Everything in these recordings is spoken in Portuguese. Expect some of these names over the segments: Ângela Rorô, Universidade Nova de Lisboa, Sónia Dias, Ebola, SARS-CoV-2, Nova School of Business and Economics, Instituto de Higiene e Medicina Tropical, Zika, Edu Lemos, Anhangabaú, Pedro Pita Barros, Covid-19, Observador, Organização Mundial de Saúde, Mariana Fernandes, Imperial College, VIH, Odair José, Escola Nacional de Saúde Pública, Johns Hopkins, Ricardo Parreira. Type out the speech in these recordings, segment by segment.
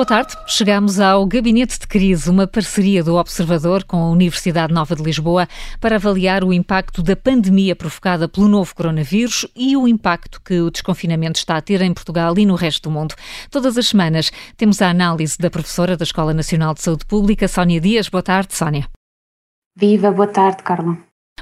Boa tarde. Chegamos ao Gabinete de Crise, uma parceria do Observador com a Universidade Nova de Lisboa para avaliar o impacto da pandemia provocada pelo novo coronavírus e o impacto que o desconfinamento está a ter em Portugal e no resto do mundo. Todas as semanas temos a análise da professora da Escola Nacional de Saúde Pública, Sónia Dias. Boa tarde, Sónia. Viva, boa tarde, Carla.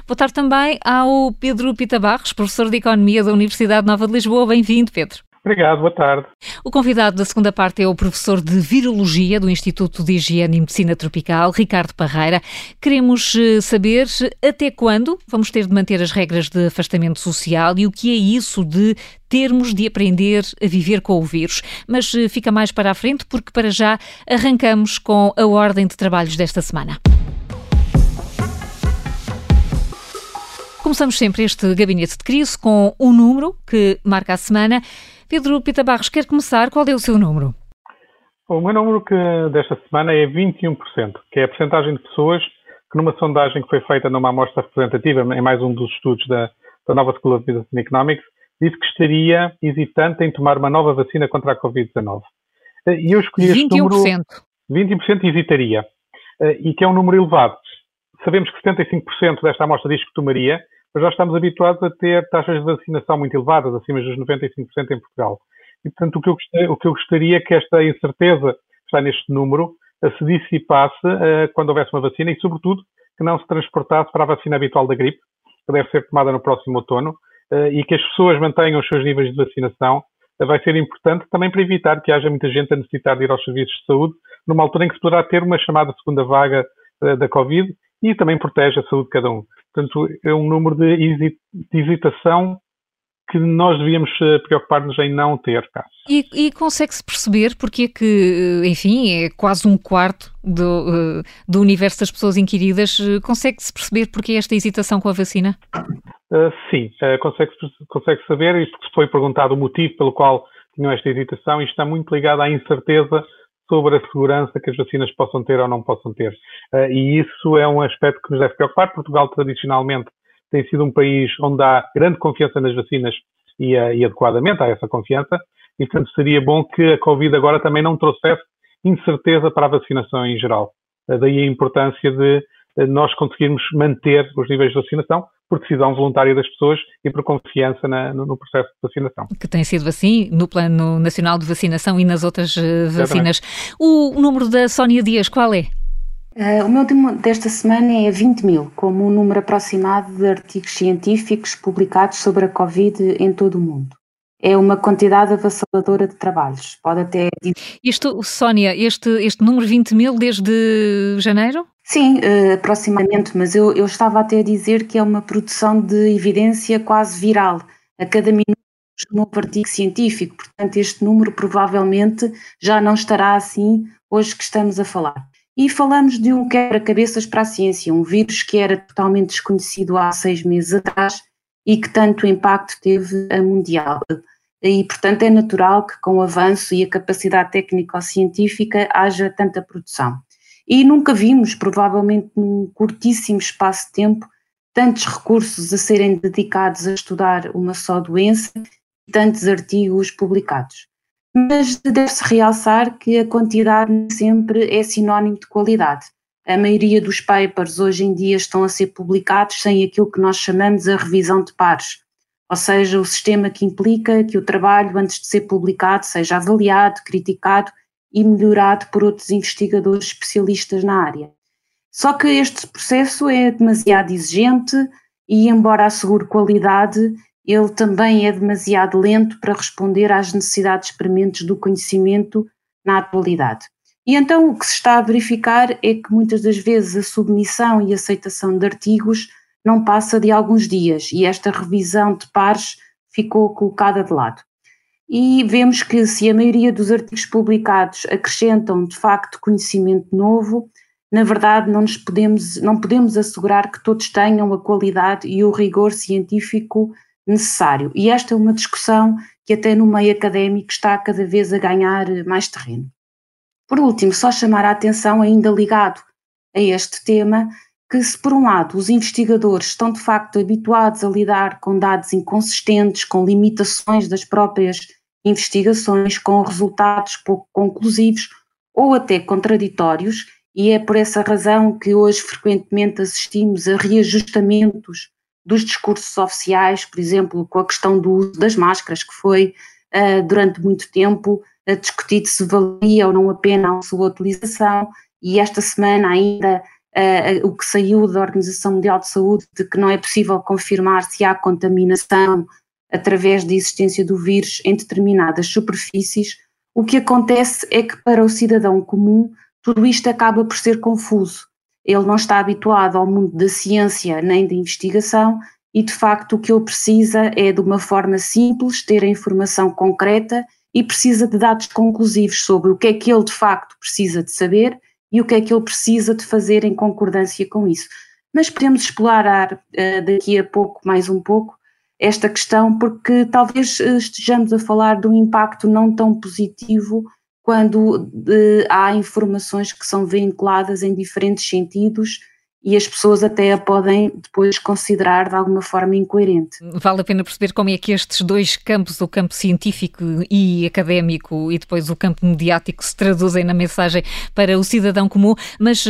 Boa tarde também ao Pedro Pita Barros, professor de Economia da Universidade Nova de Lisboa. Bem-vindo, Pedro. Obrigado, boa tarde. O convidado da segunda parte é o professor de Virologia do Instituto de Higiene e Medicina Tropical, Ricardo Parreira. Queremos saber até quando vamos ter de manter as regras de afastamento social e o que é isso de termos de aprender a viver com o vírus. Mas fica mais para a frente porque para já arrancamos com a ordem de trabalhos desta semana. Começamos sempre este gabinete de crise com um número que marca a semana. Pedro Pita Barros, quer começar? Qual é o seu número? O meu número desta semana é 21%, que é a percentagem de pessoas que numa sondagem que foi feita numa amostra representativa, em mais um dos estudos da Nova School of Business and Economics, disse que estaria hesitante em tomar uma nova vacina contra a Covid-19. E eu escolhi este número... 21% hesitaria, e que é um número elevado. Sabemos que 75% desta amostra diz que tomaria, mas já estamos habituados a ter taxas de vacinação muito elevadas, acima dos 95% em Portugal. E, portanto, o que eu gostaria é que esta incerteza que está neste número se dissipasse quando houvesse uma vacina e, sobretudo, que não se transportasse para a vacina habitual da gripe, que deve ser tomada no próximo outono, e que as pessoas mantenham os seus níveis de vacinação. Vai ser importante também para evitar que haja muita gente a necessitar de ir aos serviços de saúde, numa altura em que se poderá ter uma chamada segunda vaga da Covid, e também protege a saúde de cada um. Portanto, é um número de hesitação que nós devíamos preocupar-nos em não ter casos. E consegue-se perceber porque é que, enfim, é quase um quarto do universo das pessoas inquiridas, consegue-se perceber porque é esta hesitação com a vacina? Sim, consegue-se saber, e foi perguntado o motivo pelo qual tinham esta hesitação, e está muito ligado à incerteza sobre a segurança que as vacinas possam ter ou não possam ter. E isso é um aspecto que nos deve preocupar. Portugal, tradicionalmente, tem sido um país onde há grande confiança nas vacinas e adequadamente há essa confiança. E, portanto, seria bom que a Covid agora também não trouxesse incerteza para a vacinação em geral. Daí a importância de nós conseguirmos manter os níveis de vacinação por decisão voluntária das pessoas e por confiança no processo de vacinação. Que tem sido assim no Plano Nacional de Vacinação e nas outras vacinas. Exatamente. O número da Sónia Dias, qual é? O meu desta semana é 20.000, como um número aproximado de artigos científicos publicados sobre a Covid em todo o mundo. É uma quantidade avassaladora de trabalhos. Pode até... Isto, Sónia, este número 20.000 desde janeiro? Sim, aproximadamente, mas eu estava até a dizer que é uma produção de evidência quase viral. A cada minuto um novo artigo científico, portanto este número provavelmente já não estará assim hoje que estamos a falar. E falamos de um quebra-cabeças para a ciência, um vírus que era totalmente desconhecido há 6 meses atrás e que tanto impacto teve a mundial. E, portanto, é natural que com o avanço e a capacidade técnico-científica haja tanta produção. E nunca vimos, provavelmente num curtíssimo espaço de tempo, tantos recursos a serem dedicados a estudar uma só doença e tantos artigos publicados. Mas deve-se realçar que a quantidade sempre é sinónimo de qualidade. A maioria dos papers hoje em dia estão a ser publicados sem aquilo que nós chamamos a revisão de pares, ou seja, o sistema que implica que o trabalho, antes de ser publicado, seja avaliado, criticado e melhorado por outros investigadores especialistas na área. Só que este processo é demasiado exigente e, embora assegure qualidade, ele também é demasiado lento para responder às necessidades prementes do conhecimento na atualidade. E então o que se está a verificar é que muitas das vezes a submissão e aceitação de artigos não passa de alguns dias e esta revisão de pares ficou colocada de lado. E vemos que se a maioria dos artigos publicados acrescentam, de facto, conhecimento novo, na verdade não podemos assegurar que todos tenham a qualidade e o rigor científico necessário. E esta é uma discussão que até no meio académico está cada vez a ganhar mais terreno. Por último, só chamar a atenção, ainda ligado a este tema, que se por um lado os investigadores estão de facto habituados a lidar com dados inconsistentes, com limitações das próprias investigações, com resultados pouco conclusivos, ou até contraditórios, e é por essa razão que hoje frequentemente assistimos a reajustamentos dos discursos oficiais, por exemplo, com a questão do uso das máscaras, que foi durante muito tempo discutido se valia ou não a pena a sua utilização, e esta semana ainda o que saiu da Organização Mundial de Saúde, de que não é possível confirmar se há contaminação através da existência do vírus em determinadas superfícies. O que acontece é que para o cidadão comum tudo isto acaba por ser confuso. Ele não está habituado ao mundo da ciência nem da investigação e, de facto, o que ele precisa é, de uma forma simples, ter a informação concreta e precisa de dados conclusivos sobre o que é que ele, de facto, precisa de saber e o que é que ele precisa de fazer em concordância com isso. Mas podemos explorar daqui a pouco, mais um pouco, esta questão, porque talvez estejamos a falar de um impacto não tão positivo quando há informações que são vinculadas em diferentes sentidos e as pessoas até a podem depois considerar de alguma forma incoerente. Vale a pena perceber como é que estes dois campos, o campo científico e académico e depois o campo mediático, se traduzem na mensagem para o cidadão comum. Mas,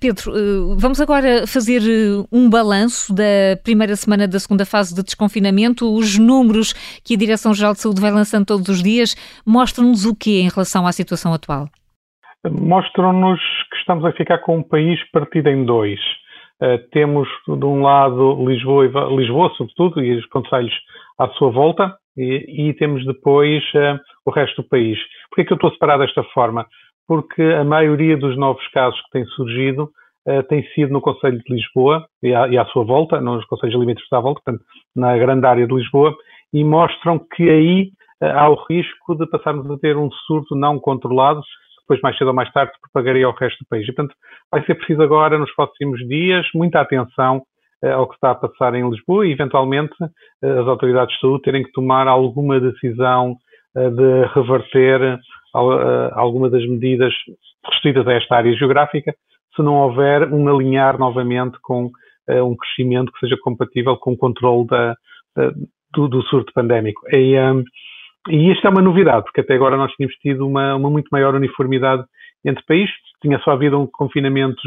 Pedro, vamos agora fazer um balanço da primeira semana da segunda fase de desconfinamento. Os números que a Direção-Geral de Saúde vai lançando todos os dias mostram-nos o quê em relação à situação atual? Mostram-nos que estamos a ficar com um país partido em dois. Temos, de um lado, Lisboa sobretudo, e os concelhos à sua volta, e temos depois o resto do país. Porquê é que eu estou a separar desta forma? Porque a maioria dos novos casos que têm surgido tem sido no concelho de Lisboa e à sua volta, nos concelhos limítrofes à volta, portanto, na grande área de Lisboa, e mostram que aí há o risco de passarmos a ter um surto não controlado, depois mais cedo ou mais tarde se propagaria ao resto do país. E, portanto, vai ser preciso agora, nos próximos dias, muita atenção ao que está a passar em Lisboa e, eventualmente, as autoridades de saúde terem que tomar alguma decisão de reverter alguma das medidas restritas a esta área geográfica, se não houver um alinhar novamente com um crescimento que seja compatível com o controle do surto pandémico. E isto é uma novidade, porque até agora nós tínhamos tido uma muito maior uniformidade entre países. Tinha só havido confinamentos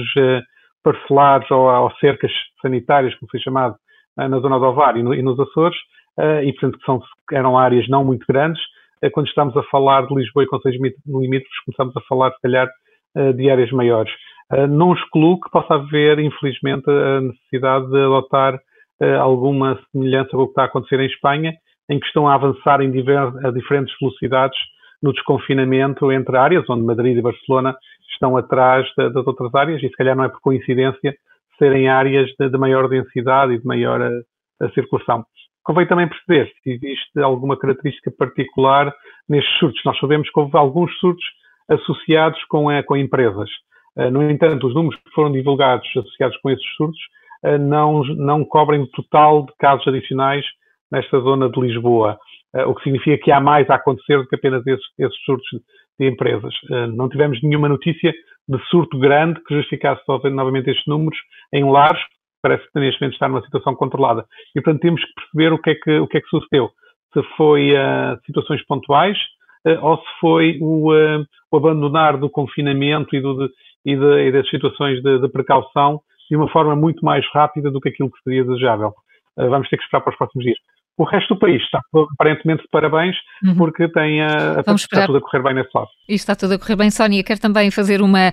parcelados ou cercas sanitárias, como foi chamado, na zona do Ovar e nos Açores, e portanto eram áreas não muito grandes. Quando estamos a falar de Lisboa e concelhos limítrofes, começamos a falar, se calhar, de áreas maiores. Não excluo que possa haver, infelizmente, a necessidade de adotar alguma semelhança com o que está a acontecer em Espanha, em que estão a avançar a diferentes velocidades no desconfinamento entre áreas, onde Madrid e Barcelona estão atrás das outras áreas, e se calhar não é por coincidência serem áreas de maior densidade e de maior a circulação. Convém também perceber se existe alguma característica particular nestes surtos. Nós sabemos que houve alguns surtos associados com empresas. No entanto, os números que foram divulgados associados com esses surtos não cobrem o total de casos adicionais nesta zona de Lisboa, o que significa que há mais a acontecer do que apenas esses surtos de empresas. Não tivemos nenhuma notícia de surto grande que justificasse novamente estes números em lares, parece que neste momento está numa situação controlada. E, portanto, temos que perceber o que é que sucedeu. Se foi situações pontuais ou se foi o abandonar do confinamento e das situações de precaução de uma forma muito mais rápida do que aquilo que seria desejável. Vamos ter que esperar para os próximos dias. O resto do país está aparentemente de parabéns, porque tem está tudo a correr bem nesse lado. E está tudo a correr bem. Sónia, quero também fazer uma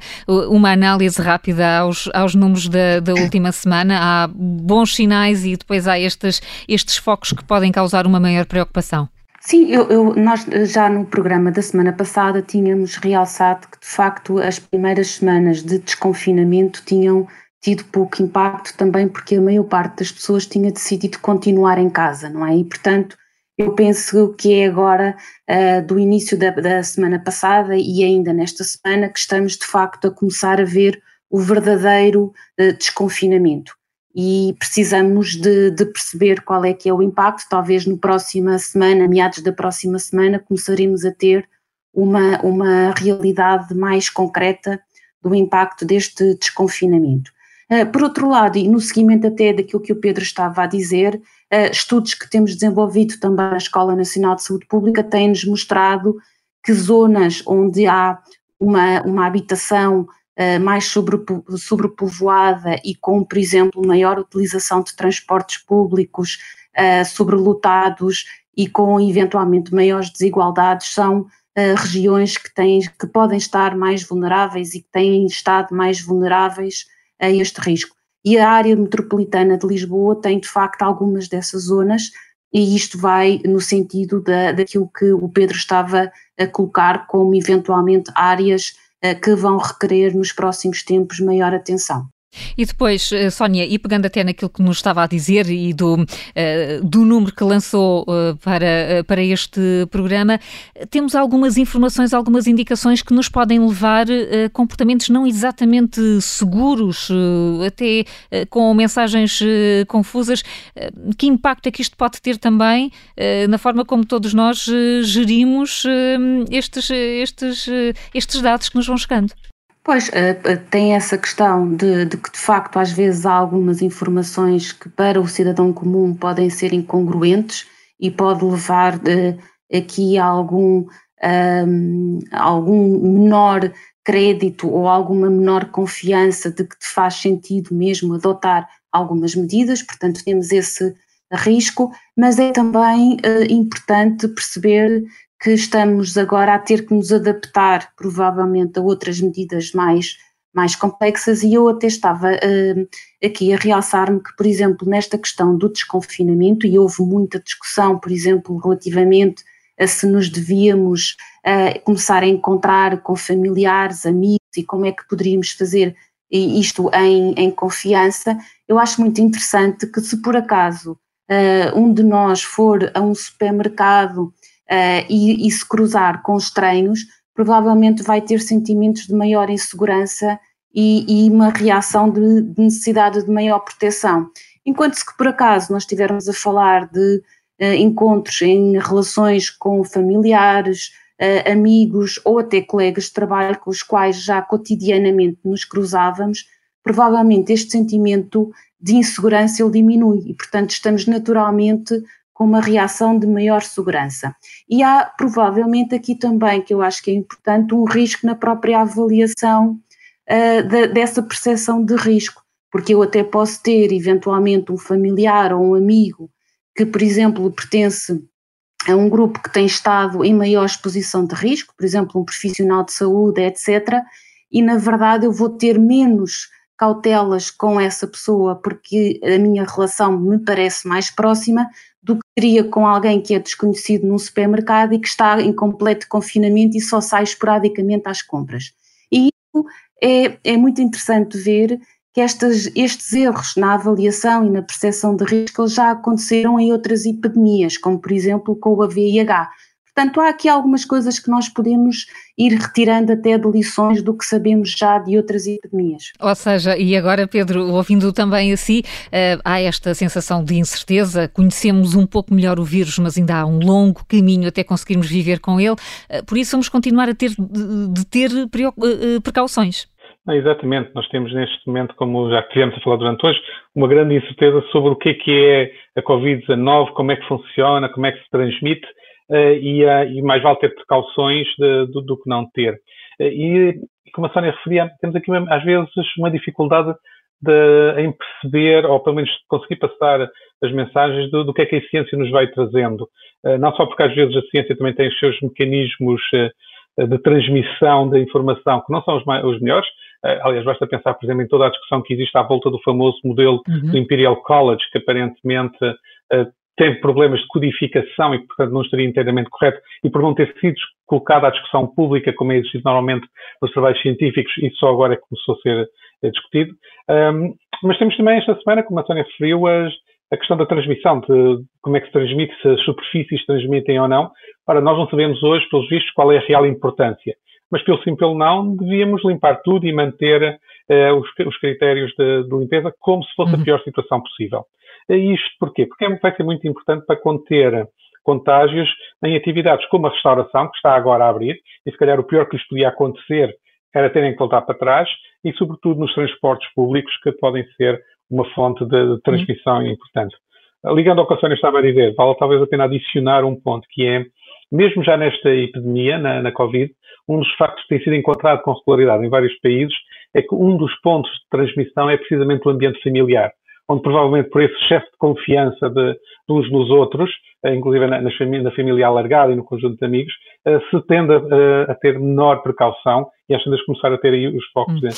análise rápida aos números da última semana. Há bons sinais e depois há estes focos que podem causar uma maior preocupação. Sim, nós já no programa da semana passada tínhamos realçado que, de facto, as primeiras semanas de desconfinamento tinham tido pouco impacto também porque a maior parte das pessoas tinha decidido continuar em casa, não é? E, portanto, eu penso que é agora, do início da semana passada e ainda nesta semana, que estamos, de facto, a começar a ver o verdadeiro desconfinamento. E precisamos de perceber qual é que é o impacto. Talvez na próxima semana, meados da próxima semana, começaremos a ter uma realidade mais concreta do impacto deste desconfinamento. Por outro lado, e no seguimento até daquilo que o Pedro estava a dizer, estudos que temos desenvolvido também na Escola Nacional de Saúde Pública têm-nos mostrado que zonas onde há uma habitação mais sobrepovoada e com, por exemplo, maior utilização de transportes públicos sobrelotados e com eventualmente maiores desigualdades, são regiões que podem estar mais vulneráveis e que têm estado mais vulneráveis a este risco. E a área metropolitana de Lisboa tem, de facto, algumas dessas zonas, e isto vai no sentido daquilo que o Pedro estava a colocar como, eventualmente, áreas que vão requerer nos próximos tempos maior atenção. E depois, Sónia, e pegando até naquilo que nos estava a dizer e do número que lançou para este programa, temos algumas informações, algumas indicações que nos podem levar a comportamentos não exatamente seguros, até com mensagens confusas. Que impacto é que isto pode ter também na forma como todos nós gerimos estes dados que nos vão chegando? Pois, tem essa questão de que, de facto, às vezes há algumas informações que para o cidadão comum podem ser incongruentes e pode levar aqui a algum menor crédito ou alguma menor confiança de que faz sentido mesmo adotar algumas medidas, portanto temos esse risco, mas é também importante perceber que estamos agora a ter que nos adaptar provavelmente a outras medidas mais complexas, e eu até estava aqui a realçar-me que, por exemplo, nesta questão do desconfinamento, e houve muita discussão, por exemplo, relativamente a se nos devíamos começar a encontrar com familiares, amigos, e como é que poderíamos fazer isto em confiança. Eu acho muito interessante que, se por acaso um de nós for a um supermercado e se cruzar com estranhos, provavelmente vai ter sentimentos de maior insegurança e uma reação de necessidade de maior proteção. Enquanto se que, por acaso, nós estivermos a falar de encontros em relações com familiares, amigos ou até colegas de trabalho com os quais já cotidianamente nos cruzávamos, provavelmente este sentimento de insegurança ele diminui e, portanto, estamos naturalmente com uma reação de maior segurança. E há provavelmente aqui também, que eu acho que é importante, um risco na própria avaliação dessa percepção de risco, porque eu até posso ter eventualmente um familiar ou um amigo que, por exemplo, pertence a um grupo que tem estado em maior exposição de risco, por exemplo, um profissional de saúde, etc., e na verdade eu vou ter menos cautelas com essa pessoa porque a minha relação me parece mais próxima do que teria com alguém que é desconhecido num supermercado e que está em completo confinamento e só sai esporadicamente às compras. E isso é muito interessante ver que estes erros na avaliação e na percepção de risco já aconteceram em outras epidemias, como por exemplo com o VIH. Portanto, há aqui algumas coisas que nós podemos ir retirando até de lições do que sabemos já de outras epidemias. Ou seja, e agora, Pedro, ouvindo também assim, há esta sensação de incerteza, conhecemos um pouco melhor o vírus, mas ainda há um longo caminho até conseguirmos viver com ele, por isso vamos continuar a ter precauções. Exatamente, nós temos neste momento, como já tivemos a falar durante hoje, uma grande incerteza sobre o que é a Covid-19, como é que funciona, como é que se transmite, e mais vale ter precauções do que não ter. E como a Sónia referia, temos aqui mesmo, às vezes, uma dificuldade em perceber, ou pelo menos conseguir passar as mensagens do que é que a ciência nos vai trazendo. Não só porque às vezes a ciência também tem os seus mecanismos de transmissão da informação que não são os melhores. Aliás, basta pensar, por exemplo, em toda a discussão que existe à volta do famoso modelo do Imperial College, que aparentemente tem problemas de codificação e, portanto, não estaria inteiramente correto, e por não ter sido colocado à discussão pública, como é exigido normalmente nos trabalhos científicos, e só agora é que começou a ser discutido. Mas temos também esta semana, como a Sónia referiu, a questão da transmissão, de como é que se transmite, se as superfícies transmitem ou não. Ora, nós não sabemos hoje, pelos vistos, qual é a real importância, mas pelo sim, pelo não, devíamos limpar tudo e manter os critérios de limpeza como se fosse a pior situação possível. Isto porquê? Porque vai ser muito importante para conter contágios em atividades como a restauração, que está agora a abrir, e se calhar o pior que lhes podia acontecer era terem que voltar para trás, e sobretudo nos transportes públicos, que podem ser uma fonte de transmissão importante. Ligando ao que a Sónia estava a dizer, vale talvez a pena adicionar um ponto, que é mesmo já nesta epidemia, na Covid, um dos factos que tem sido encontrado com regularidade em vários países é que um dos pontos de transmissão é precisamente o ambiente familiar, onde provavelmente por esse excesso de confiança de uns nos outros, inclusive na família alargada e no conjunto de amigos, se tende a ter menor precaução e às vezes começar a ter aí os focos de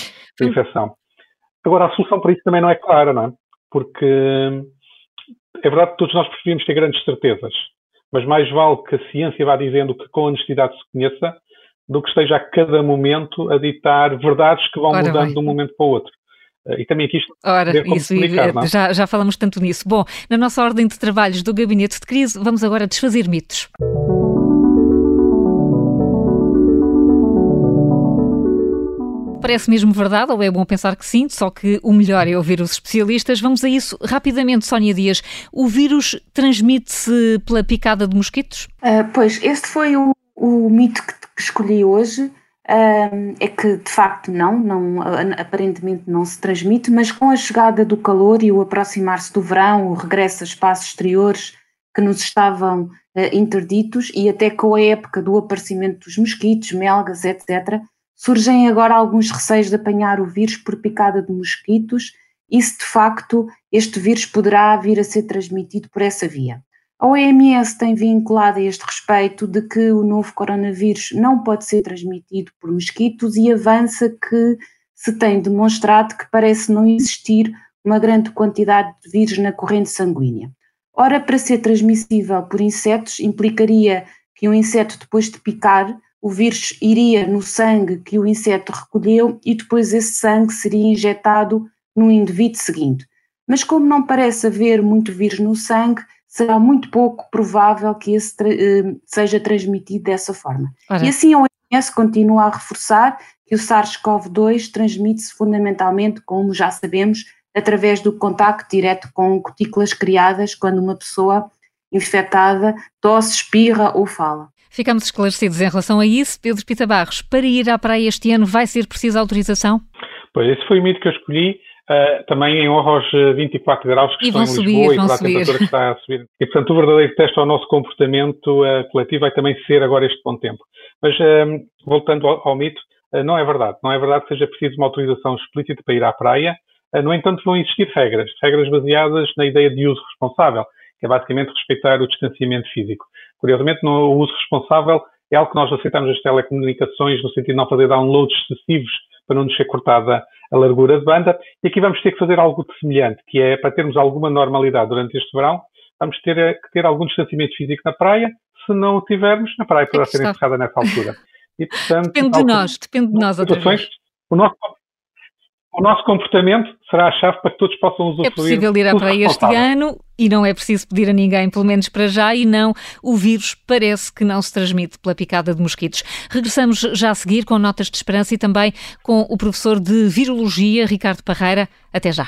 infecção. Agora, a solução para isso também não é clara, não é? Porque é verdade que todos nós preferimos ter grandes certezas, mas mais vale que a ciência vá dizendo que com honestidade se conheça do que esteja a cada momento a ditar verdades que vão mudando de um momento para o outro. E também aqui isto... já falamos tanto nisso. Bom, na nossa ordem de trabalhos do Gabinete de Crise, vamos agora desfazer mitos. Parece mesmo verdade, ou é bom pensar que sim, só que o melhor é ouvir os especialistas. Vamos a isso rapidamente, Sónia Dias. O vírus transmite-se pela picada de mosquitos? Pois, este foi o mito que escolhi hoje. É que de facto não, aparentemente não se transmite, mas com a chegada do calor e o aproximar-se do verão, o regresso a espaços exteriores que nos estavam interditos e até com a época do aparecimento dos mosquitos, melgas, etc., surgem agora alguns receios de apanhar o vírus por picada de mosquitos e se de facto este vírus poderá vir a ser transmitido por essa via. A OMS tem vinculado a este respeito de que o novo coronavírus não pode ser transmitido por mosquitos e avança que se tem demonstrado que parece não existir uma grande quantidade de vírus na corrente sanguínea. Ora, para ser transmissível por insetos, implicaria que um inseto depois de picar, o vírus iria no sangue que o inseto recolheu e depois esse sangue seria injetado no indivíduo seguinte. Mas como não parece haver muito vírus no sangue, será muito pouco provável que esse seja transmitido dessa forma. E assim a OMS continua a reforçar que o SARS-CoV-2 transmite-se fundamentalmente, como já sabemos, através do contacto direto com cutículas criadas quando uma pessoa infectada tosse, espirra ou fala. Ficamos esclarecidos em relação a isso. Pedro Pita Barros, para ir à praia este ano vai ser preciso autorização? Pois, esse foi o mito que eu escolhi. Também em honra aos 24 graus que estão em Lisboa e toda a temperatura que está a subir. E, portanto, o verdadeiro teste ao nosso comportamento coletivo vai também ser agora este bom tempo. Mas, voltando ao mito, não é verdade que seja preciso uma autorização explícita para ir à praia. No entanto, vão existir regras baseadas na ideia de uso responsável, que é basicamente respeitar o distanciamento físico. Curiosamente, o uso responsável é algo que nós aceitamos nas telecomunicações, no sentido de não fazer downloads excessivos para não nos ser cortada a largura de banda, e aqui vamos ter que fazer algo de semelhante, que é, para termos alguma normalidade durante este verão, vamos ter que ter algum distanciamento físico na praia. Se não o tivermos, a praia poderá ser encerrada nessa altura. E, portanto, depende de nós outra vez. O nosso comportamento será a chave para que todos possam usufruir. É possível ir à praia este ano e não é preciso pedir a ninguém, pelo menos para já, e não, o vírus parece que não se transmite pela picada de mosquitos. Regressamos já a seguir com notas de esperança e também com o professor de Virologia, Ricardo Parreira. Até já.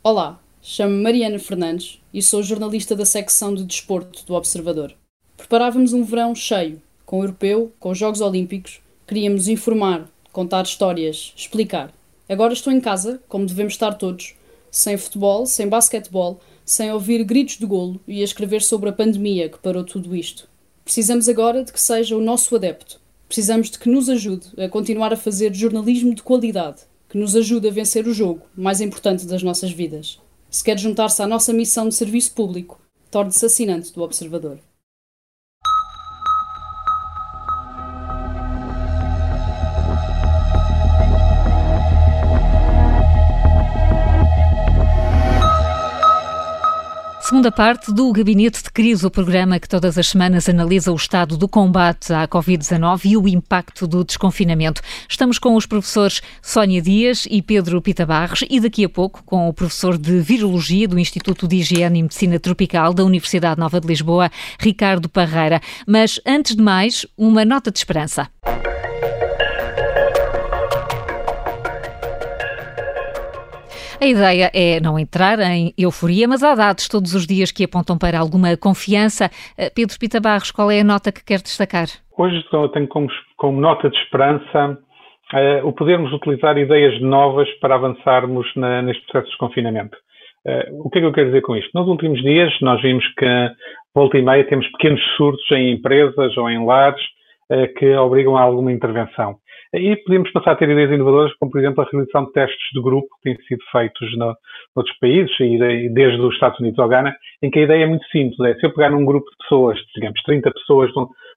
Olá, chamo-me Mariana Fernandes e sou jornalista da secção de desporto do Observador. Preparávamos um verão cheio, com o europeu, com os Jogos Olímpicos, queríamos informar, contar histórias, explicar. Agora estou em casa, como devemos estar todos, sem futebol, sem basquetebol, sem ouvir gritos de golo e a escrever sobre a pandemia que parou tudo isto. Precisamos agora de que seja o nosso adepto. Precisamos de que nos ajude a continuar a fazer jornalismo de qualidade, que nos ajude a vencer o jogo mais importante das nossas vidas. Se quer juntar-se à nossa missão de serviço público, torne-se assinante do Observador. Segunda parte do Gabinete de Crise, o programa que todas as semanas analisa o estado do combate à Covid-19 e o impacto do desconfinamento. Estamos com os professores Sónia Dias e Pedro Pita Barros e daqui a pouco com o professor de Virologia do Instituto de Higiene e Medicina Tropical da Universidade Nova de Lisboa, Ricardo Parreira. Mas, antes de mais, uma nota de esperança. A ideia é não entrar em euforia, mas há dados todos os dias que apontam para alguma confiança. Pedro Pita Barros, qual é a nota que quer destacar? Hoje eu tenho como como nota de esperança, o podermos utilizar ideias novas para avançarmos neste processo de desconfinamento. O que é que eu quero dizer com isto? Nos últimos dias nós vimos que, volta e meia, temos pequenos surtos em empresas ou em lares que obrigam a alguma intervenção. E podemos passar a ter ideias inovadoras, como, por exemplo, a realização de testes de grupo que têm sido feitos noutros países, e desde os Estados Unidos ao Ghana, em que a ideia é muito simples. É, se eu pegar um grupo de pessoas, digamos 30 pessoas de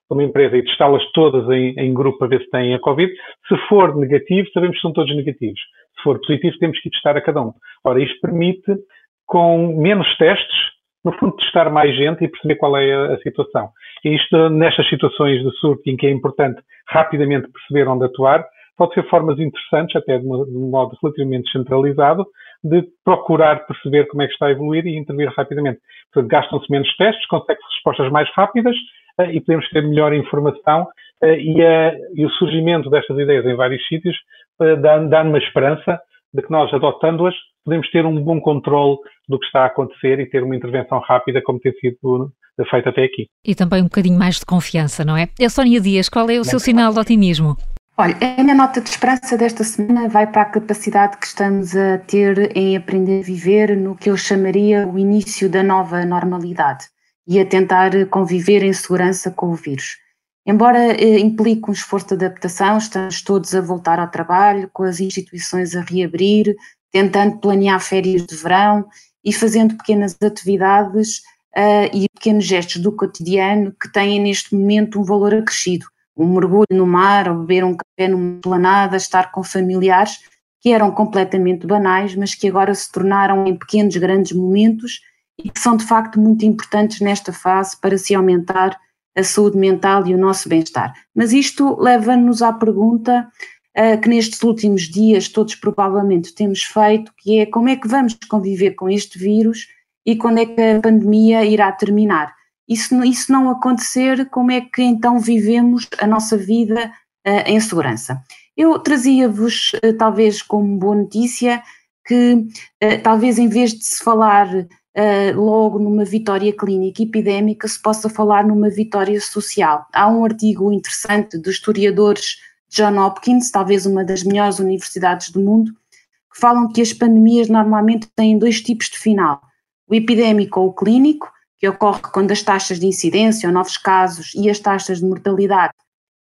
uma empresa, e testá-las todas em grupo para ver se têm a Covid, se for negativo, sabemos que são todos negativos. Se for positivo, temos que testar a cada um. Ora, isto permite, com menos testes, no fundo, testar mais gente e perceber qual é a situação. E isto, nestas situações de surto em que é importante rapidamente perceber onde atuar, pode ser formas interessantes, até de um modo relativamente centralizado, de procurar perceber como é que está a evoluir e intervir rapidamente. Portanto, gastam-se menos testes, consegue-se respostas mais rápidas e podemos ter melhor informação, e o surgimento destas ideias em vários sítios dá-me uma esperança de que nós, adotando-as, podemos ter um bom controle do que está a acontecer e ter uma intervenção rápida, como tem sido feita até aqui. E também um bocadinho mais de confiança, não é? Sónia Dias, qual é o seu sinal de otimismo? Olha, a minha nota de esperança desta semana vai para a capacidade que estamos a ter em aprender a viver no que eu chamaria o início da nova normalidade e a tentar conviver em segurança com o vírus. Embora implique um esforço de adaptação, estamos todos a voltar ao trabalho, com as instituições a reabrir, tentando planear férias de verão e fazendo pequenas atividades e pequenos gestos do cotidiano que têm neste momento um valor acrescido. Um mergulho no mar, ou beber um café numa esplanada, estar com familiares, que eram completamente banais, mas que agora se tornaram em pequenos, grandes momentos e que são de facto muito importantes nesta fase para se aumentar a saúde mental e o nosso bem-estar. Mas isto leva-nos à pergunta que nestes últimos dias todos provavelmente temos feito, que é: como é que vamos conviver com este vírus e quando é que a pandemia irá terminar? E se não acontecer, como é que então vivemos a nossa vida em segurança? Eu trazia-vos, talvez como boa notícia, que talvez em vez de se falar logo numa vitória clínica epidémica, se possa falar numa vitória social. Há um artigo interessante dos historiadores Johns Hopkins, talvez uma das melhores universidades do mundo, que falam que as pandemias normalmente têm dois tipos de final: o epidémico ou o clínico, que ocorre quando as taxas de incidência ou novos casos e as taxas de mortalidade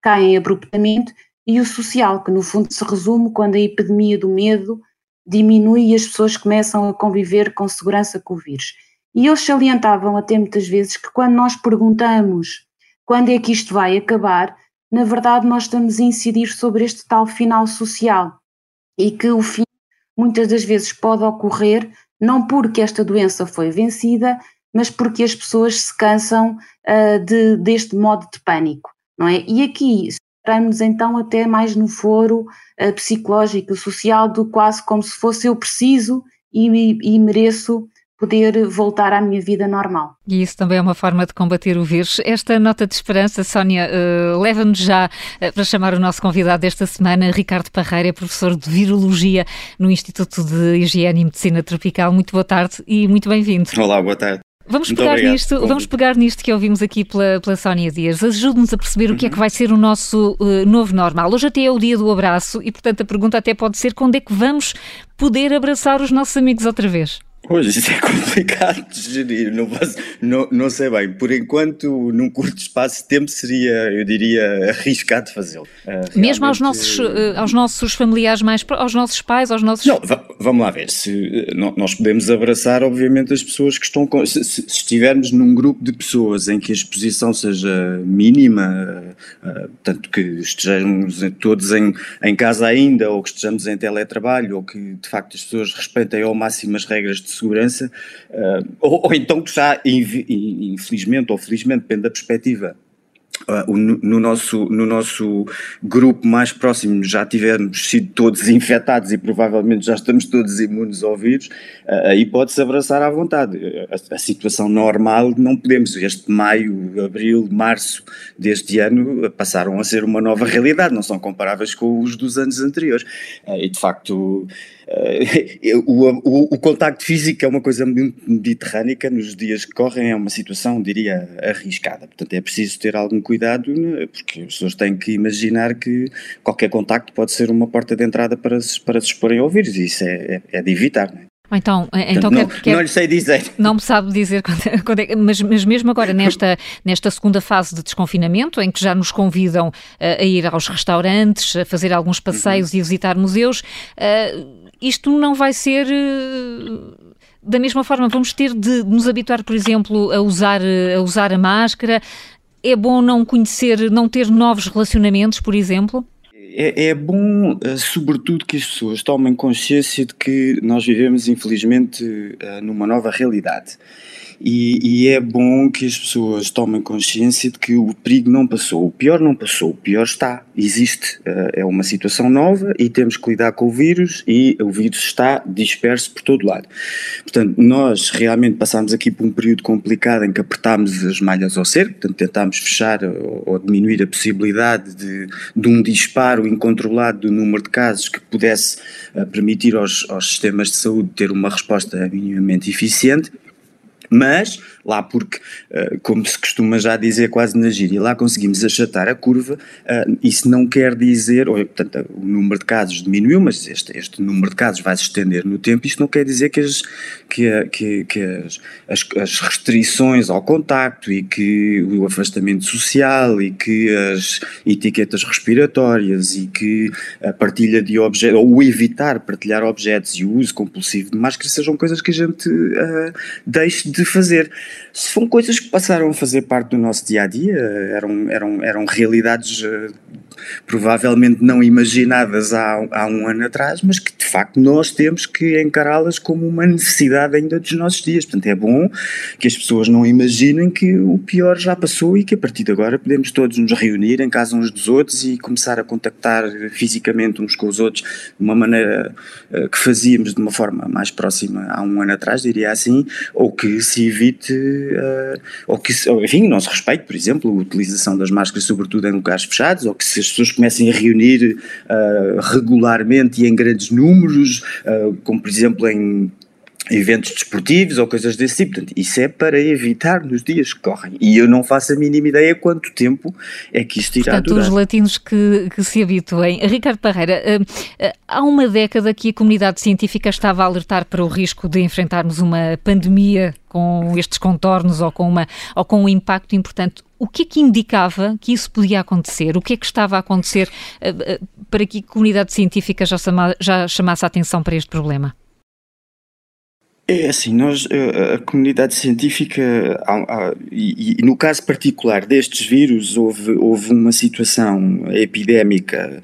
caem abruptamente, e o social, que no fundo se resume quando a epidemia do medo diminui e as pessoas começam a conviver com segurança com o vírus. E eles salientavam até muitas vezes que, quando nós perguntamos quando é que isto vai acabar, na verdade nós estamos a incidir sobre este tal final social, e que o fim muitas das vezes pode ocorrer não porque esta doença foi vencida, mas porque as pessoas se cansam deste modo de pânico, não é? E aqui entramos então até mais no foro psicológico, social, do quase como se fosse: eu preciso e mereço poder voltar à minha vida normal. E isso também é uma forma de combater o vírus. Esta nota de esperança, Sónia, leva-nos já para chamar o nosso convidado desta semana, Ricardo Parreira, professor de Virologia no Instituto de Higiene e Medicina Tropical. Muito boa tarde e muito bem-vindo. Olá, boa tarde. Vamos pegar nisto que ouvimos aqui pela Sónia Dias. Ajude-nos a perceber o que é que vai ser o nosso novo normal. Hoje até é o dia do abraço e, portanto, a pergunta até pode ser: quando é que vamos poder abraçar os nossos amigos outra vez? Pois, isso é complicado de gerir, não sei bem. Por enquanto, num curto espaço de tempo, seria, eu diria, arriscado fazê-lo. Mesmo aos nossos familiares mais próximos, aos nossos pais, aos nossos... Não, vamos lá ver, nós podemos abraçar, obviamente, as pessoas que estão... Se estivermos num grupo de pessoas em que a exposição seja mínima, tanto que estejamos todos em casa ainda, ou que estejamos em teletrabalho, ou que, de facto, as pessoas respeitem ao máximo as regras de segurança, ou então que já, infelizmente ou felizmente, depende da perspectiva, no nosso grupo mais próximo já tivermos sido todos infectados e provavelmente já estamos todos imunes ao vírus, aí pode-se abraçar à vontade. A situação normal não podemos. Este maio, abril, março deste ano passaram a ser uma nova realidade, não são comparáveis com os dos anos anteriores, e de facto O contacto físico é uma coisa muito mediterrânica, nos dias que correm é uma situação, diria, arriscada. Portanto, é preciso ter algum cuidado, né? Porque as pessoas têm que imaginar que qualquer contacto pode ser uma porta de entrada para se exporem ao vírus, e isso é de evitar, não é? Então não lhe sei dizer. Não me sabe dizer quando é, mas mesmo agora, nesta segunda fase de desconfinamento, em que já nos convidam a ir aos restaurantes, a fazer alguns passeios e visitar museus, isto não vai ser... Da mesma forma, vamos ter de nos habituar, por exemplo, a usar a máscara. É bom não conhecer, não ter novos relacionamentos, por exemplo? É bom, sobretudo, que as pessoas tomem consciência de que nós vivemos, infelizmente, numa nova realidade. E é bom que as pessoas tomem consciência de que o perigo não passou, o pior não passou, o pior está, existe. É uma situação nova e temos que lidar com o vírus, e o vírus está disperso por todo lado. Portanto, nós realmente passámos aqui por um período complicado em que apertámos as malhas ao cerco, portanto tentámos fechar ou diminuir a possibilidade de um disparo incontrolado do número de casos que pudesse permitir aos sistemas de saúde ter uma resposta minimamente eficiente. Mas, lá porque, como se costuma já dizer quase na gíria, lá conseguimos achatar a curva. Isso não quer dizer, portanto, o número de casos diminuiu, mas este número de casos vai se estender no tempo. Isto não quer dizer que as restrições ao contacto, e que o afastamento social, e que as etiquetas respiratórias, e que a partilha de objetos, ou o evitar partilhar objetos e o uso compulsivo de máscara, sejam coisas que a gente deixe de fazer. São coisas que passaram a fazer parte do nosso dia-a-dia, eram realidades provavelmente não imaginadas há um ano atrás, mas que de facto nós temos que encará-las como uma necessidade ainda dos nossos dias. Portanto, é bom que as pessoas não imaginem que o pior já passou e que a partir de agora podemos todos nos reunir em casa uns dos outros e começar a contactar fisicamente uns com os outros de uma maneira que fazíamos de uma forma mais próxima há um ano atrás, diria assim, ou que se evite, enfim, não se respeite, por exemplo, a utilização das máscaras, sobretudo em lugares fechados, ou que se as pessoas comecem a reunir regularmente e em grandes números, como por exemplo em eventos desportivos ou coisas desse tipo. Portanto, isso é para evitar nos dias que correm, e eu não faço a mínima ideia quanto tempo é que isto irá durar. Portanto, os latinos que se habituem. Ricardo Parreira, há uma década que a comunidade científica estava a alertar para o risco de enfrentarmos uma pandemia com estes contornos ou com um impacto importante. O que é que indicava que isso podia acontecer? O que é que estava a acontecer para que a comunidade científica já chamasse a atenção para este problema? É assim, a comunidade científica, e no caso particular destes vírus, houve uma situação epidémica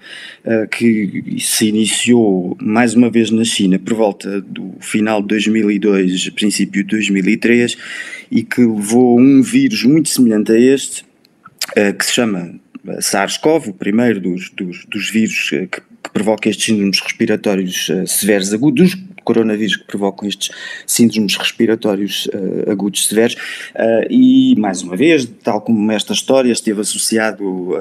que se iniciou mais uma vez na China por volta do final de 2002, princípio de 2003, e que levou um vírus muito semelhante a este, que se chama SARS-CoV, o primeiro dos vírus que provoca estes síndromes respiratórios severos agudos, coronavírus que provocam estes síndromes respiratórios agudos severos, e mais uma vez, tal como esta história, esteve associado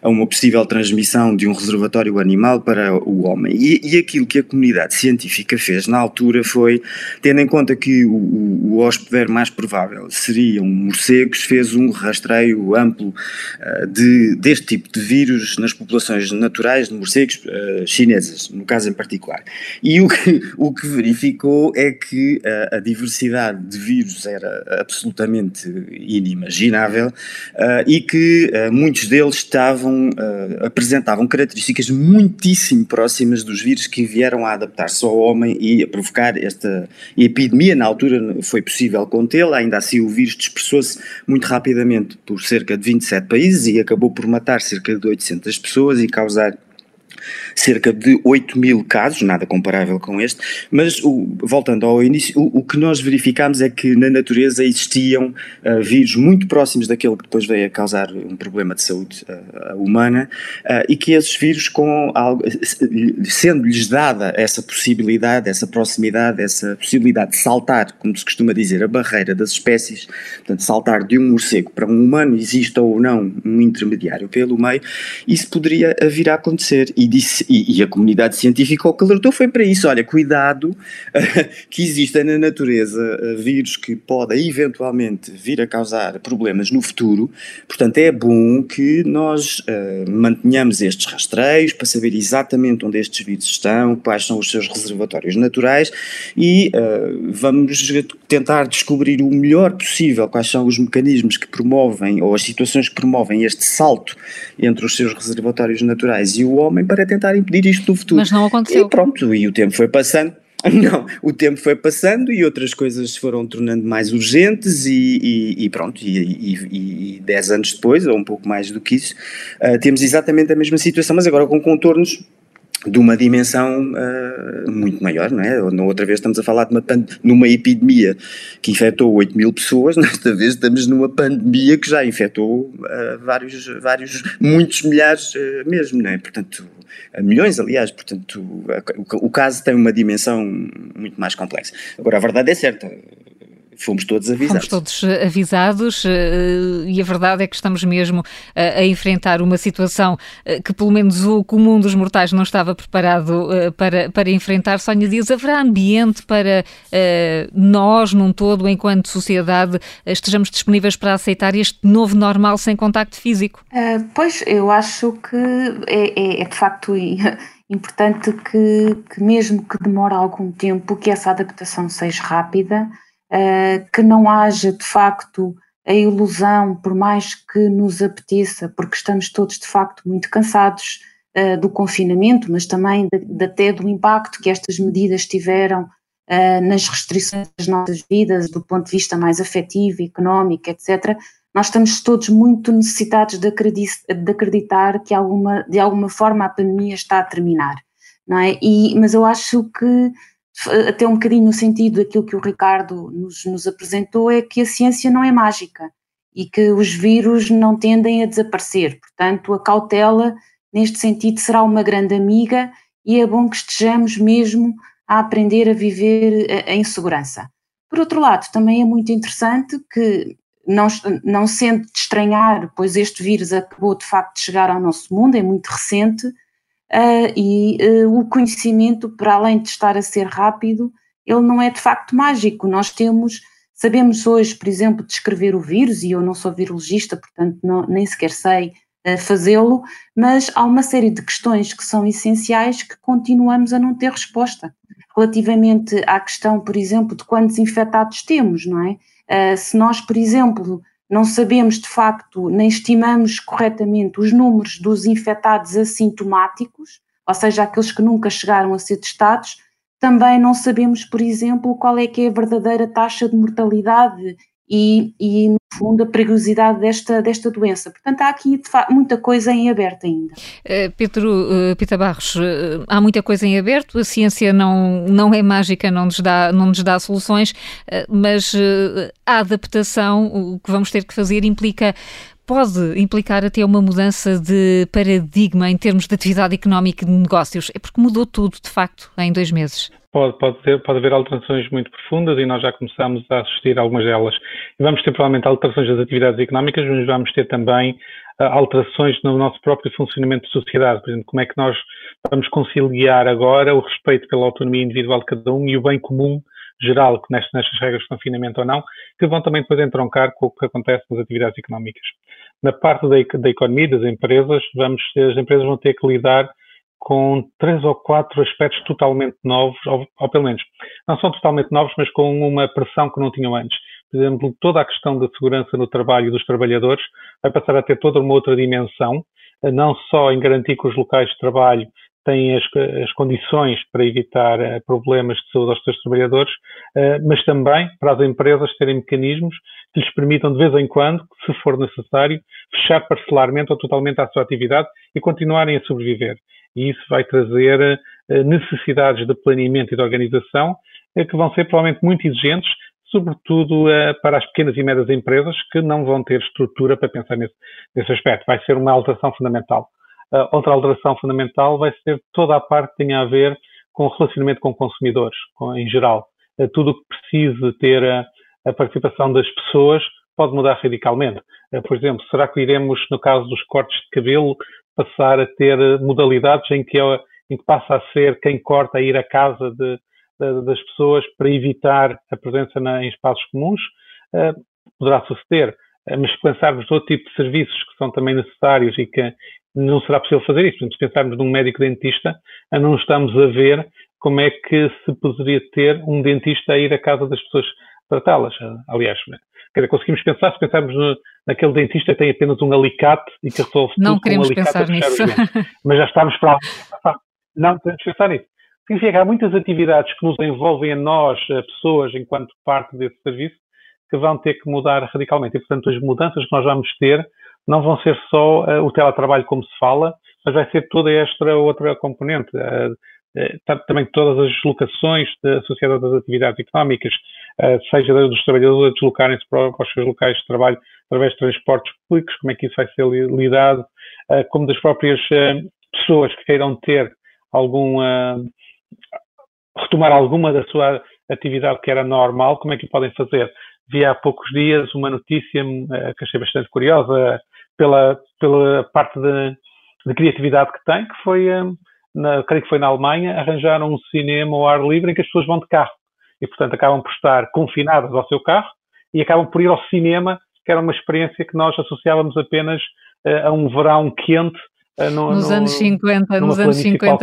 a uma possível transmissão de um reservatório animal para o homem. E aquilo que a comunidade científica fez na altura foi, tendo em conta que o hospedeiro mais provável seriam morcegos, fez um rastreio amplo deste tipo de vírus nas populações naturais de morcegos chinesas, no caso em particular. E o que verificou é que a diversidade de vírus era absolutamente inimaginável, e que muitos deles apresentavam características muitíssimo próximas dos vírus que vieram a adaptar-se ao homem e a provocar esta epidemia. Na altura foi possível contê-la, ainda assim o vírus dispersou-se muito rapidamente por cerca de 27 países e acabou por matar cerca de 800 pessoas e causar cerca de 8 mil casos, nada comparável com este, mas voltando ao início, o que nós verificámos é que na natureza existiam vírus muito próximos daquele que depois veio a causar um problema de saúde humana, e que esses vírus, sendo-lhes dada essa possibilidade, essa proximidade, essa possibilidade de saltar, como se costuma dizer, a barreira das espécies, portanto saltar de um morcego para um humano, exista ou não um intermediário pelo meio, isso poderia vir a acontecer. E e a comunidade científica o que alertou foi para isso, olha, cuidado que existem na natureza vírus que podem eventualmente vir a causar problemas no futuro, portanto é bom que nós mantenhamos estes rastreios para saber exatamente onde estes vírus estão, quais são os seus reservatórios naturais e vamos tentar descobrir o melhor possível quais são os mecanismos que promovem ou as situações que promovem este salto entre os seus reservatórios naturais e o homem para tentar impedir isto no futuro. Mas não aconteceu. E pronto, e o tempo foi passando. Não, o tempo foi passando e outras coisas se foram tornando mais urgentes e pronto, e 10 anos depois, ou um pouco mais do que isso, temos exatamente a mesma situação, mas agora com contornos de uma dimensão muito maior, não é? Outra vez estamos a falar de numa epidemia que infectou 8 mil pessoas, nesta vez estamos numa pandemia que já infectou muitos milhares mesmo, não é? Portanto, milhões, aliás, portanto, o caso tem uma dimensão muito mais complexa. Agora, a verdade é certa. Fomos todos avisados. Fomos todos avisados e a verdade é que estamos mesmo a enfrentar uma situação que pelo menos o comum dos mortais não estava preparado para enfrentar. Sónia Dias, haverá ambiente para nós, num todo, enquanto sociedade, estejamos disponíveis para aceitar este novo normal sem contacto físico? Pois, eu acho que é de facto importante que mesmo que demore algum tempo, que essa adaptação seja rápida, que não haja de facto a ilusão, por mais que nos apeteça, porque estamos todos de facto muito cansados do confinamento, mas também até do impacto que estas medidas tiveram nas restrições das nossas vidas, do ponto de vista mais afetivo, económico, etc. Nós estamos todos muito necessitados de acreditar que de alguma forma a pandemia está a terminar, não é? Mas eu acho que até um bocadinho no sentido daquilo que o Ricardo nos apresentou, é que a ciência não é mágica e que os vírus não tendem a desaparecer, portanto a cautela neste sentido será uma grande amiga e é bom que estejamos mesmo a aprender a viver em segurança. Por outro lado, também é muito interessante que, não sendo de estranhar, pois este vírus acabou de facto de chegar ao nosso mundo, é muito recente, o conhecimento, para além de estar a ser rápido, ele não é de facto mágico. Nós sabemos hoje, por exemplo, descrever o vírus, e eu não sou virologista, portanto nem sequer sei fazê-lo, mas há uma série de questões que são essenciais que continuamos a não ter resposta. Relativamente à questão, por exemplo, de quantos infectados temos, não é? Se nós, por exemplo, não sabemos de facto, nem estimamos corretamente os números dos infectados assintomáticos, ou seja, aqueles que nunca chegaram a ser testados, também não sabemos, por exemplo, qual é que é a verdadeira taxa de mortalidade e no fundo, a perigosidade desta doença. Portanto, há aqui muita coisa em aberto ainda. Pedro Pita Barros, há muita coisa em aberto, a ciência não é mágica, não nos dá soluções, mas a adaptação, o que vamos ter que fazer, pode implicar até uma mudança de paradigma em termos de atividade económica e de negócios. É porque mudou tudo, de facto, em 2 meses. Pode haver alterações muito profundas e nós já começamos a assistir a algumas delas. Vamos ter provavelmente alterações das atividades económicas, mas vamos ter também alterações no nosso próprio funcionamento de sociedade. Por exemplo, como é que nós vamos conciliar agora o respeito pela autonomia individual de cada um e o bem comum geral, que nestas regras de confinamento ou não, que vão também depois entroncar com o que acontece nas atividades económicas. Na parte da economia, das empresas, as empresas vão ter que lidar com 3 ou 4 aspectos totalmente novos, ou pelo menos, não são totalmente novos, mas com uma pressão que não tinham antes. Por exemplo, toda a questão da segurança no trabalho dos trabalhadores vai passar a ter toda uma outra dimensão, não só em garantir que os locais de trabalho têm as condições para evitar problemas de saúde aos seus trabalhadores, mas também para as empresas terem mecanismos que lhes permitam, de vez em quando, se for necessário, fechar parcelarmente ou totalmente a sua atividade e continuarem a sobreviver. E isso vai trazer necessidades de planeamento e de organização que vão ser provavelmente muito exigentes, sobretudo para as pequenas e médias empresas que não vão ter estrutura para pensar nesse aspecto. Vai ser uma alteração fundamental. Outra alteração fundamental vai ser toda a parte que tem a ver com o relacionamento com consumidores, em geral. Tudo o que precise ter a participação das pessoas pode mudar radicalmente. Por exemplo, será que iremos, no caso dos cortes de cabelo, passar a ter modalidades em que em que passa a ser quem corta a ir à casa das pessoas para evitar a presença em espaços comuns, poderá suceder. Mas se pensarmos outro tipo de serviços que são também necessários e que não será possível fazer isso, se pensarmos num médico dentista, não estamos a ver como é que se poderia ter um dentista a ir à casa das pessoas tratá-las. Aliás, conseguimos pensar, se pensarmos naquele dentista que tem apenas um alicate e que resolve tudo com um alicate. Não queremos pensar nisso. Mas já estamos para... Não queremos pensar nisso. Significa que há muitas atividades que nos envolvem a nós, a pessoas, enquanto parte desse serviço, que vão ter que mudar radicalmente. E, portanto, as mudanças que nós vamos ter não vão ser só o teletrabalho como se fala, mas vai ser toda esta outra componente. Também todas as deslocações associadas às atividades económicas, seja dos trabalhadores a deslocarem-se para os seus locais de trabalho através de transportes públicos, como é que isso vai ser lidado, como das próprias pessoas que queiram ter retomar alguma da sua atividade que era normal, como é que podem fazer? Vi há poucos dias uma notícia que achei bastante curiosa pela parte de criatividade que tem, que foi, creio que foi na Alemanha, arranjaram um cinema ao ar livre em que as pessoas vão de carro e, portanto, acabam por estar confinadas ao seu carro e acabam por ir ao cinema, que era uma experiência que nós associávamos apenas a um verão quente, nos anos 50 nos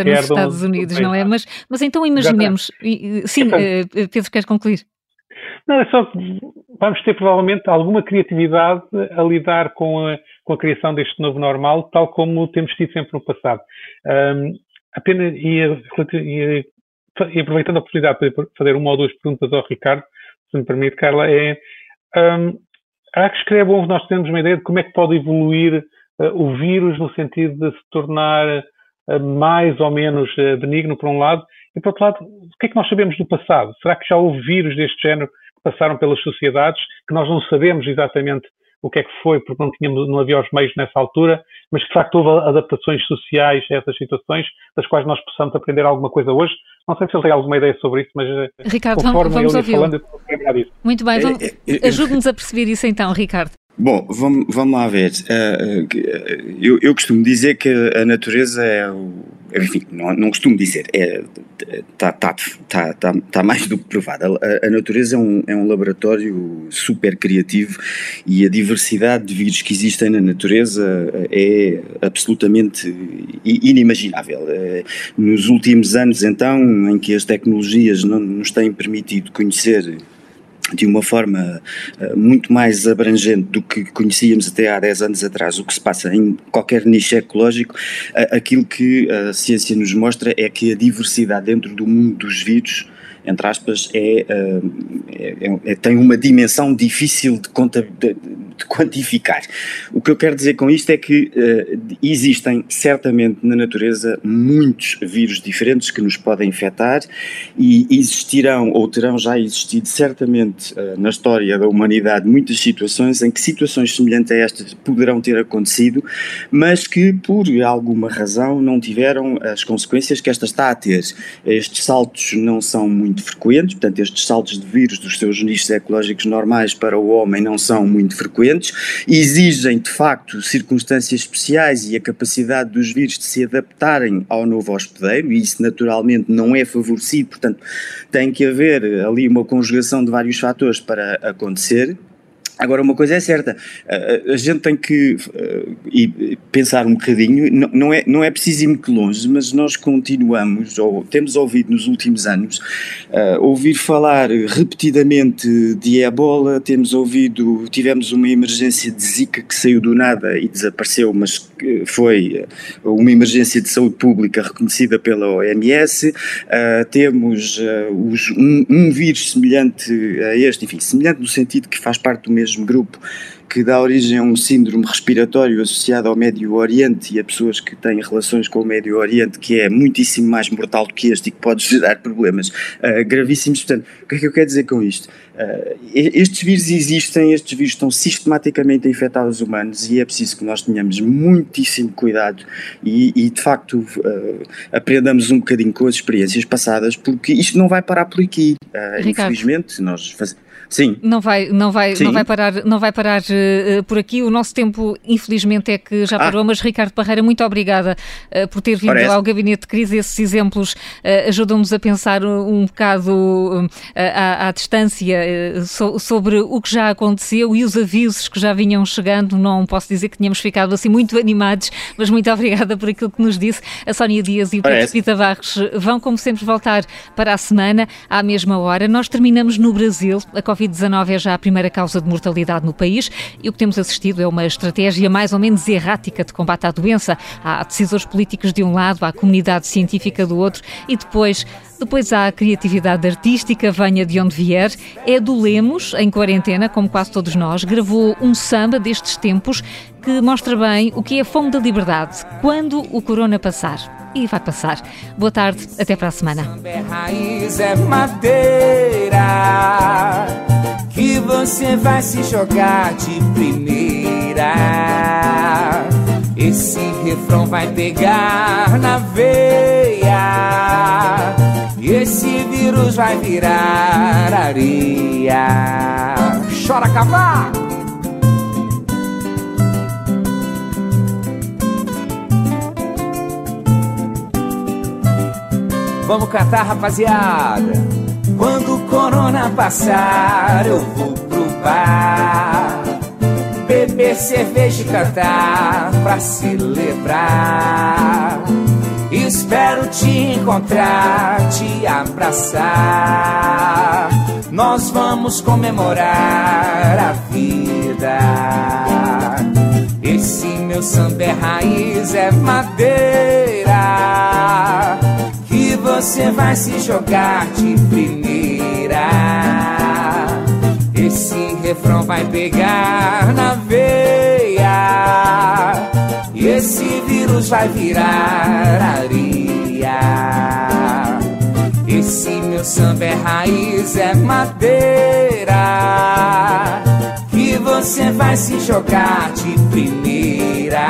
Estados Unidos, não é? Mas então imaginemos... Sim, Pedro, queres concluir? Não, é só que vamos ter provavelmente alguma criatividade a lidar com a criação deste novo normal, tal como temos tido sempre no passado. E aproveitando a oportunidade para fazer uma ou duas perguntas ao Ricardo, se me permite, Carla, acho que é bom nós termos uma ideia de como é que pode evoluir o vírus no sentido de se tornar mais ou menos benigno, por um lado, e por outro lado, o que é que nós sabemos do passado? Será que já houve vírus deste género que passaram pelas sociedades, que nós não sabemos exatamente o que é que foi, porque não havia os meios nessa altura, mas que de facto houve adaptações sociais a essas situações, das quais nós possamos aprender alguma coisa hoje? Não sei se ele tem alguma ideia sobre isso, mas... Ricardo, vamos ouvi-lo. Muito bem, ajude-nos a perceber isso então, Ricardo. Bom, vamos lá ver. Eu costumo dizer que a natureza é o... Enfim, não costumo dizer, está mais do que provado. A natureza é um laboratório super criativo e a diversidade de vírus que existem na natureza é absolutamente inimaginável. Nos últimos anos, então, em que as tecnologias não nos têm permitido conhecer de uma forma muito mais abrangente do que conhecíamos até há 10 anos atrás, o que se passa em qualquer nicho ecológico, aquilo que a ciência nos mostra é que a diversidade dentro do mundo dos vírus, entre aspas, tem uma dimensão difícil de quantificar. O que eu quero dizer com isto é que existem certamente na natureza muitos vírus diferentes que nos podem infectar e existirão ou terão já existido certamente na história da humanidade muitas situações em que situações semelhantes a estas poderão ter acontecido, mas que por alguma razão não tiveram as consequências que esta está a ter. Estes saltos não são muito frequentes, portanto estes saltos de vírus dos seus nichos ecológicos normais para o homem não são muito frequentes, exigem de facto circunstâncias especiais e a capacidade dos vírus de se adaptarem ao novo hospedeiro, e isso naturalmente não é favorecido, portanto tem que haver ali uma conjugação de vários fatores para acontecer. Agora, uma coisa é certa, a gente tem que pensar um bocadinho, não é preciso ir muito longe, mas nós continuamos, ou temos ouvido nos últimos anos, ouvir falar repetidamente de Ebola, tivemos uma emergência de Zika que saiu do nada e desapareceu, mas foi uma emergência de saúde pública reconhecida pela OMS, temos um vírus semelhante a este, enfim, semelhante no sentido que faz parte do mesmo grupo, que dá origem a um síndrome respiratório associado ao Médio Oriente e a pessoas que têm relações com o Médio Oriente, que é muitíssimo mais mortal do que este e que pode gerar problemas gravíssimos. Portanto, o que é que eu quero dizer com isto? Estes vírus existem, estes vírus estão sistematicamente a infectar os humanos e é preciso que nós tenhamos muitíssimo cuidado e de facto aprendamos um bocadinho com as experiências passadas, porque isto não vai parar por aqui. Infelizmente, nós fazemos Sim. Não vai parar por aqui. O nosso tempo, infelizmente, é que já parou, mas Ricardo Parreira, muito obrigada por ter vindo ao Gabinete de Crise. Esses exemplos ajudam-nos a pensar um bocado à distância sobre o que já aconteceu e os avisos que já vinham chegando. Não posso dizer que tínhamos ficado assim muito animados, mas muito obrigada por aquilo que nos disse. A Sónia Dias e o Pedro Pita Barros vão, como sempre, voltar para a semana, à mesma hora. Nós terminamos no Brasil. A Covid-19 é já a primeira causa de mortalidade no país e o que temos assistido é uma estratégia mais ou menos errática de combate à doença. Há decisores políticos de um lado, há comunidade científica do outro e depois há a criatividade artística, venha de onde vier. Edu Lemos, em quarentena, como quase todos nós, gravou um samba destes tempos que mostra bem o que é a fome da liberdade quando o corona passar. E vai passar. Boa tarde, até para a semana. Samba é raiz, é madeira, que você vai se jogar de primeira. Esse refrão vai pegar na veia, esse vírus vai virar areia. Chora, cavalo! Vamos cantar, rapaziada. Quando o corona passar, eu vou pro bar, beber cerveja e cantar pra celebrar. Espero te encontrar, te abraçar. Nós vamos comemorar a vida. Esse meu samba é raiz, é madeira, que você vai se jogar de primeira. Esse refrão vai pegar na veia, e esse vírus vai virar areia. Esse meu samba é raiz, é madeira, que você vai se jogar de primeira.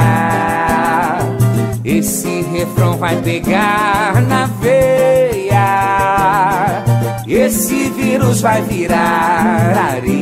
Esse refrão vai pegar na veia, esse vírus vai virar areia.